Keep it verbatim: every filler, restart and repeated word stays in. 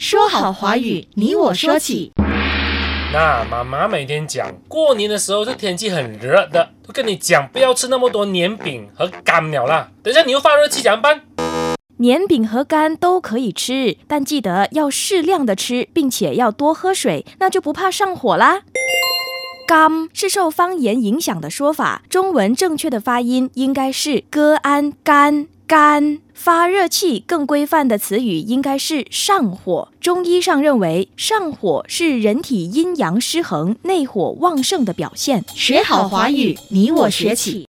说好华语，你我说起。那妈妈每天讲，过年的时候这天气很热的，都跟你讲不要吃那么多年饼和干了啦。等一下你又发热气，怎么办？年饼和干都可以吃，但记得要适量的吃，并且要多喝水，那就不怕上火啦。干是受方言影响的说法，中文正确的发音应该是歌安干干。发热气更规范的词语应该是上火。中医上认为上火是人体阴阳失衡、内火旺盛的表现。学好华语，你我学起。